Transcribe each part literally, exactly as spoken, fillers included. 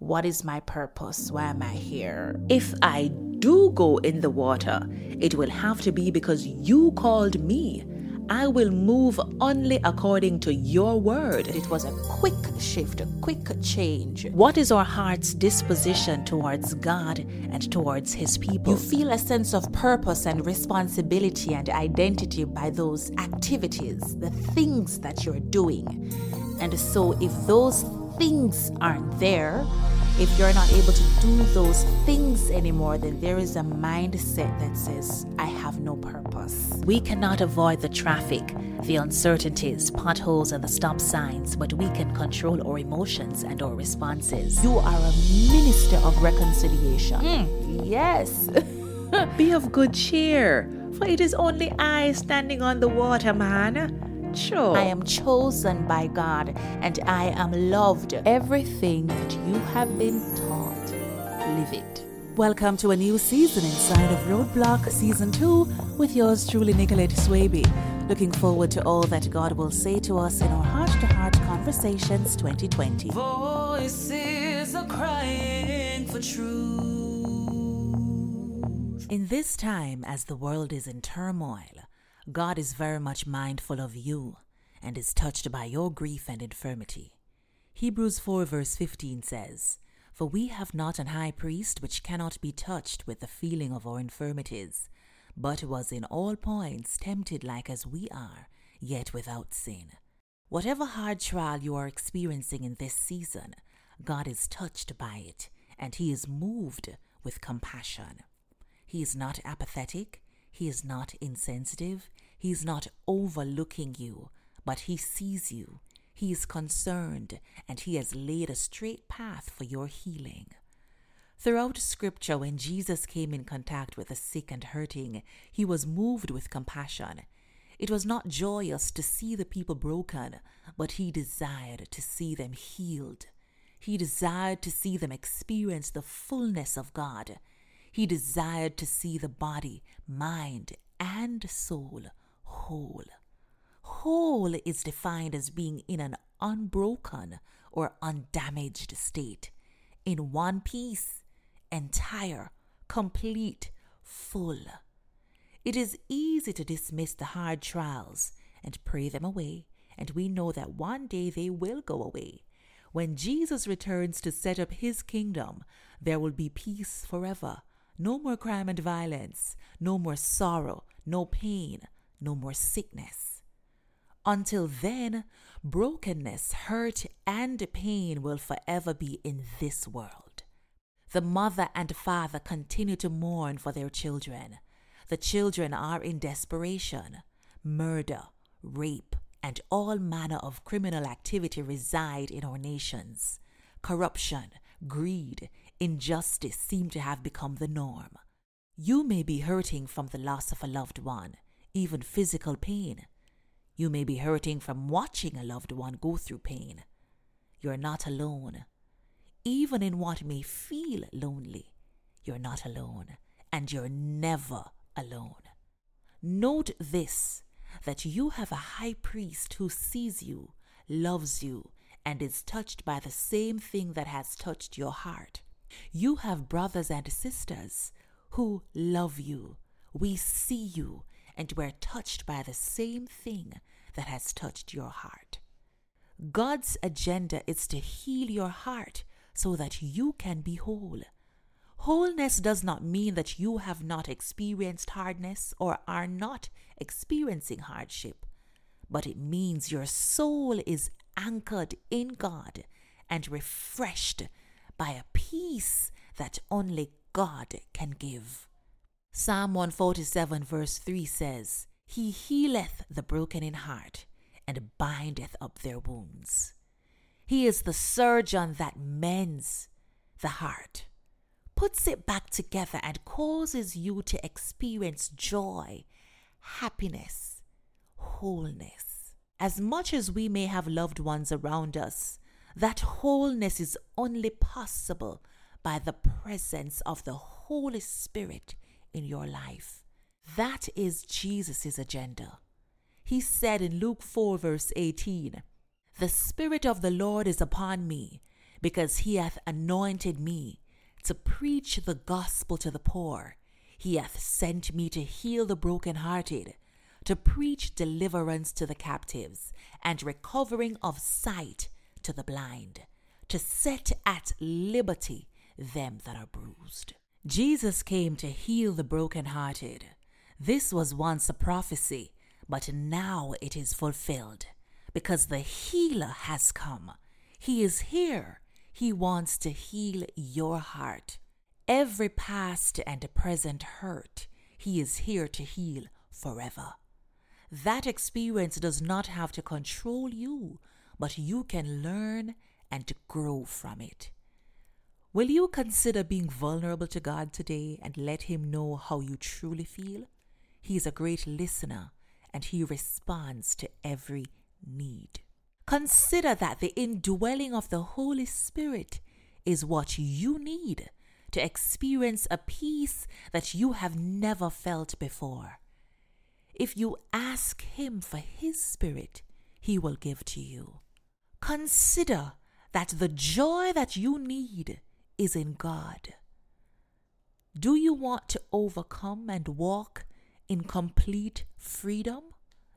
What is my purpose? Why am I here? If I do go in the water, it will have to be because you called me. I will move only according to your word. It was a quick shift, a quick change. What is our heart's disposition towards God and towards His people? You feel a sense of purpose and responsibility and identity by those activities, the things that you're doing. And so if those things aren't there, if you're not able to do those things anymore, then there is a mindset that says, I have no purpose. We cannot avoid the traffic, the uncertainties, potholes, and the stop signs, but we can control our emotions and our responses. You are a minister of reconciliation. Mm, yes. Be of good cheer, for it is only I standing on the water, man. Sure. I am chosen by God and I am loved. Everything that you have been taught, live it. Welcome to a new season inside of Roadblock Season two with yours truly, Nicolette Swaby. Looking forward to all that God will say to us in our Heart to Heart Conversations twenty twenty. Voices are crying for truth. In this time, as the world is in turmoil, God is very much mindful of you and is touched by your grief and infirmity. Hebrews four verse fifteen says, For we have not an high priest which cannot be touched with the feeling of our infirmities, but was in all points tempted like as we are, yet without sin. Whatever hard trial you are experiencing in this season, God is touched by it, and He is moved with compassion. He is not apathetic. He is not insensitive. He is not overlooking you, but He sees you. He is concerned, and He has laid a straight path for your healing. Throughout Scripture, when Jesus came in contact with the sick and hurting, He was moved with compassion. It was not joyous to see the people broken, but He desired to see them healed. He desired to see them experience the fullness of God. He desired to see the body, mind, and soul whole. Whole is defined as being in an unbroken or undamaged state, in one piece, entire, complete, full. It is easy to dismiss the hard trials and pray them away, and we know that one day they will go away. When Jesus returns to set up His kingdom, there will be peace forever. No more crime and violence, no more sorrow, no pain, no more sickness. Until then, brokenness, hurt, and pain will forever be in this world. The mother and father continue to mourn for their children. The children are in desperation. Murder, rape, and all manner of criminal activity reside in our nations. Corruption, greed, injustice seem to have become the norm. You may be hurting from the loss of a loved one, even physical pain. You may be hurting from watching a loved one go through pain. You're not alone. Even in what may feel lonely, you're not alone, and you're never alone. Note this, that you have a high priest who sees you, loves you, and is touched by the same thing that has touched your heart. You have brothers and sisters who love you. We see you, and we're touched by the same thing that has touched your heart. God's agenda is to heal your heart so that you can be whole. Wholeness does not mean that you have not experienced hardness or are not experiencing hardship, but it means your soul is anchored in God and refreshed by a peace that only God can give. Psalm one forty-seven verse three says, He healeth the broken in heart, and bindeth up their wounds. He is the surgeon that mends the heart, puts it back together, and causes you to experience joy, happiness, wholeness. As much as we may have loved ones around us, that wholeness is only possible by the presence of the Holy Spirit in your life. That is Jesus' agenda. He said in Luke four verse eighteen, The Spirit of the Lord is upon me, because he hath anointed me to preach the gospel to the poor. He hath sent me to heal the brokenhearted, to preach deliverance to the captives, and recovering of sight to the blind, to set at liberty them that are bruised. Jesus came to heal the brokenhearted. This was once a prophecy, but now it is fulfilled, because the healer has come. He is here. He wants to heal your heart. Every past and present hurt, he is here to heal forever. That experience does not have to control you, but you can learn and grow from it. Will you consider being vulnerable to God today and let him know how you truly feel? He is a great listener and he responds to every need. Consider that the indwelling of the Holy Spirit is what you need to experience a peace that you have never felt before. If you ask him for his spirit, he will give to you. Consider that the joy that you need is in God. Do you want to overcome and walk in complete freedom?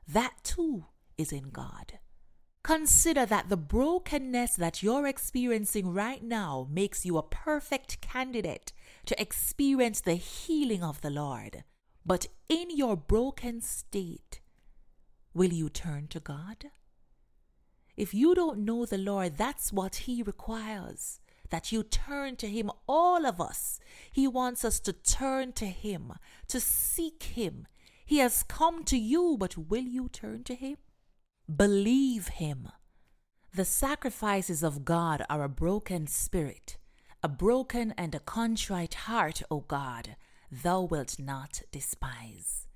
That too is in God. Consider that the brokenness that you're experiencing right now makes you a perfect candidate to experience the healing of the Lord. But in your broken state, will you turn to God? If you don't know the Lord, that's what he requires, that you turn to him, all of us. He wants us to turn to him, to seek him. He has come to you, but will you turn to him? Believe him. The sacrifices of God are a broken spirit, a broken and a contrite heart, O God, thou wilt not despise.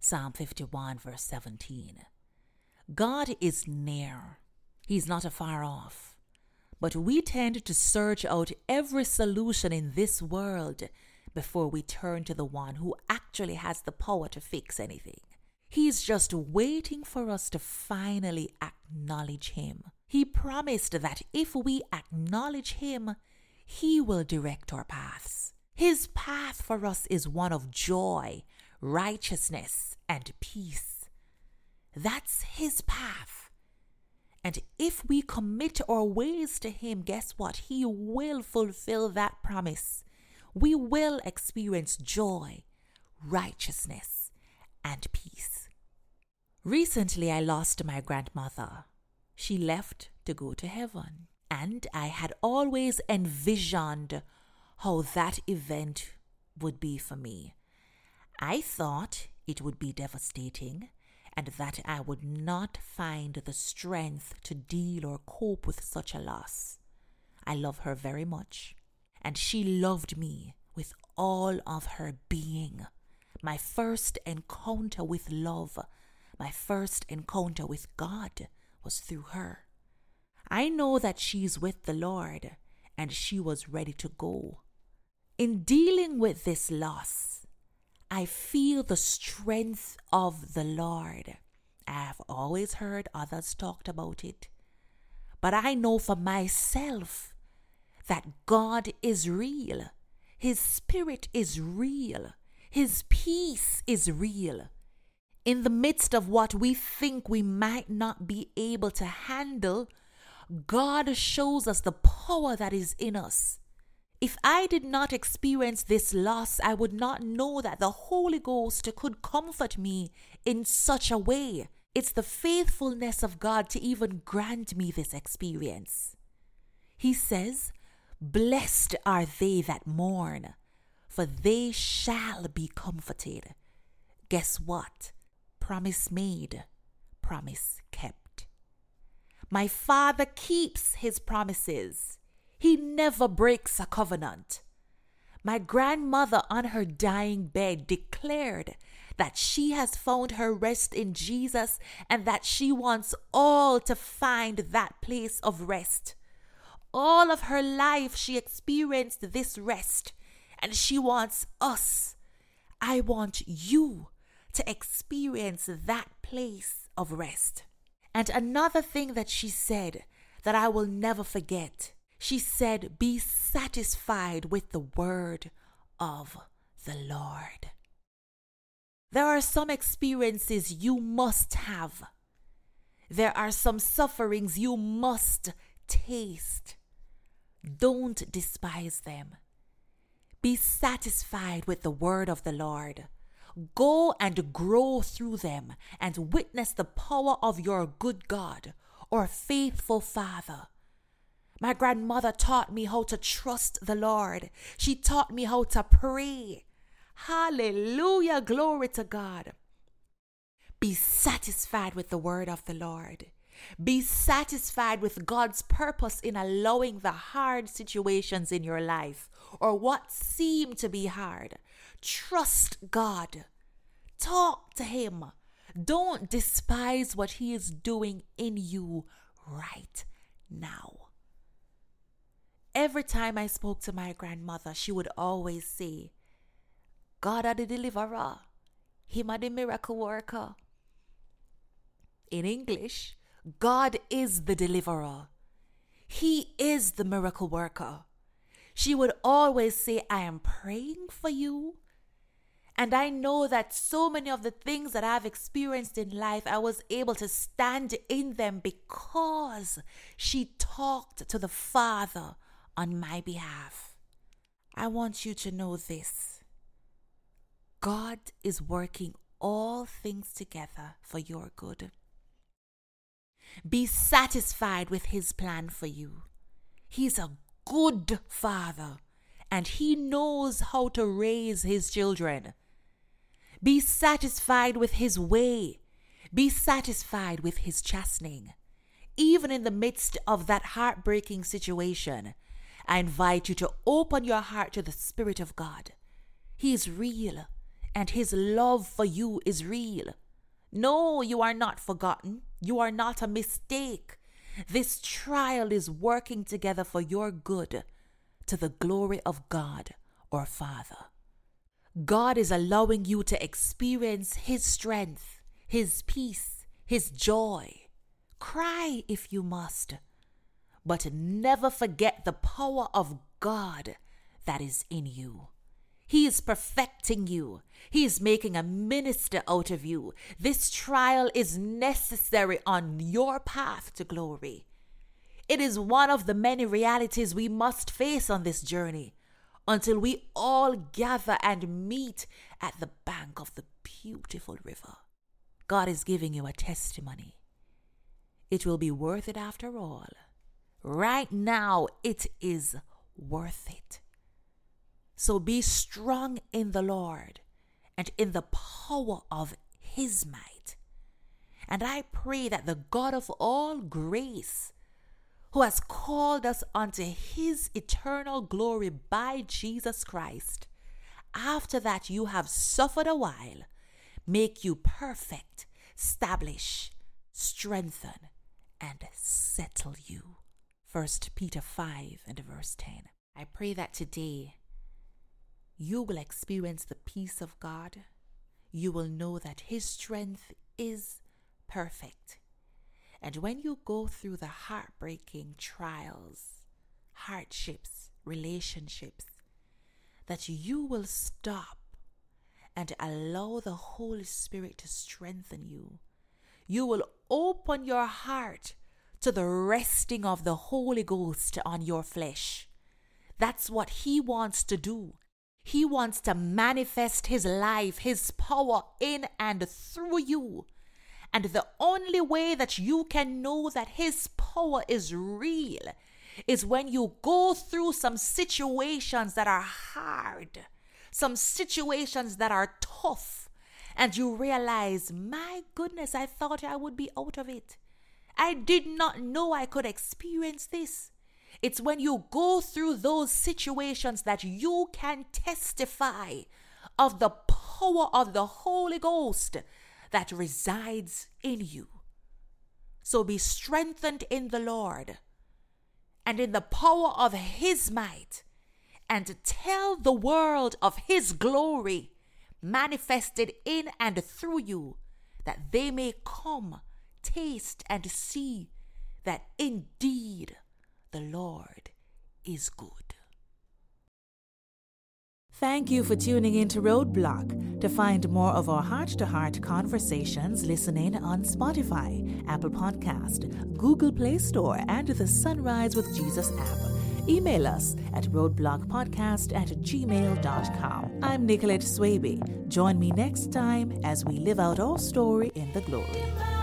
Psalm fifty-one, verse seventeen. God is near. He's not afar off. But we tend to search out every solution in this world before we turn to the one who actually has the power to fix anything. He's just waiting for us to finally acknowledge him. He promised that if we acknowledge him, he will direct our paths. His path for us is one of joy, righteousness, and peace. That's his path. And if we commit our ways to him, guess what? He will fulfill that promise. We will experience joy, righteousness, and peace. Recently, I lost my grandmother. She left to go to heaven, and I had always envisioned how that event would be for me. I thought it would be devastating and that I would not find the strength to deal or cope with such a loss. I love her very much, and she loved me with all of her being. My first encounter with love, my first encounter with God was through her. I know that she's with the Lord and she was ready to go. In dealing with this loss, I feel the strength of the Lord. I have always heard others talked about it, but I know for myself that God is real. His spirit is real. His peace is real. In the midst of what we think we might not be able to handle, God shows us the power that is in us. If I did not experience this loss, I would not know that the Holy Ghost could comfort me in such a way. It's the faithfulness of God to even grant me this experience. He says, "Blessed are they that mourn, for they shall be comforted." Guess what? Promise made, promise kept. My Father keeps his promises. He never breaks a covenant. My grandmother on her dying bed declared that she has found her rest in Jesus and that she wants all to find that place of rest. All of her life she experienced this rest. And she wants us, I want you, to experience that place of rest. And another thing that she said that I will never forget, She said, be satisfied with the word of the Lord. There are some experiences you must have. There are some sufferings you must taste. Don't despise them. Be satisfied with the word of the Lord. Go and grow through them and witness the power of your good God or faithful Father. My grandmother taught me how to trust the Lord. She taught me how to pray. Hallelujah, glory to God. Be satisfied with the word of the Lord. Be satisfied with God's purpose in allowing the hard situations in your life or what seem to be hard. Trust God. Talk to Him. Don't despise what He is doing in you right now. Every time I spoke to my grandmother, she would always say, God are the deliverer. Him are the miracle worker. In English, God is the deliverer. He is the miracle worker. She would always say, I am praying for you. And I know that so many of the things that I've experienced in life, I was able to stand in them because she talked to the Father on my behalf. I want you to know this. God is working all things together for your good. Be satisfied with His plan for you. He's a good Father, and He knows how to raise His children. Be satisfied with His way. Be satisfied with His chastening. Even in the midst of that heartbreaking situation, I invite you to open your heart to the Spirit of God. He is real, and His love for you is real. No, you are not forgotten. You are not a mistake. This trial is working together for your good to the glory of God or Father. God is allowing you to experience His strength, His peace, His joy. Cry if you must, but never forget the power of God that is in you. He is perfecting you. He is making a minister out of you. This trial is necessary on your path to glory. It is one of the many realities we must face on this journey until we all gather and meet at the bank of the beautiful river. God is giving you a testimony. It will be worth it after all. Right now, it is worth it. So be strong in the Lord and in the power of His might. And I pray that the God of all grace, who has called us unto His eternal glory by Jesus Christ, after that you have suffered a while, make you perfect, establish, strengthen, and settle you. First Peter five and verse ten. I pray that today, you will experience the peace of God. You will know that His strength is perfect. And when you go through the heartbreaking trials, hardships, relationships, that you will stop and allow the Holy Spirit to strengthen you. You will open your heart to the resting of the Holy Ghost on your flesh. That's what He wants to do. He wants to manifest His life, His power in and through you. And the only way that you can know that His power is real is when you go through some situations that are hard, some situations that are tough, and you realize, my goodness, I thought I would be out of it. I did not know I could experience this. It's when you go through those situations that you can testify of the power of the Holy Ghost that resides in you. So be strengthened in the Lord and in the power of His might, and tell the world of His glory manifested in and through you, that they may come, taste, and see that indeed the Lord is good. Thank you for tuning in to Roadblock. To find more of our heart-to-heart conversations, listen in on Spotify, Apple Podcast, Google Play Store, and the Sunrise with Jesus app. Email us at roadblockpodcast at gmail dot com. I'm Nicolette Swaby. Join me next time as we live out our story in the glory.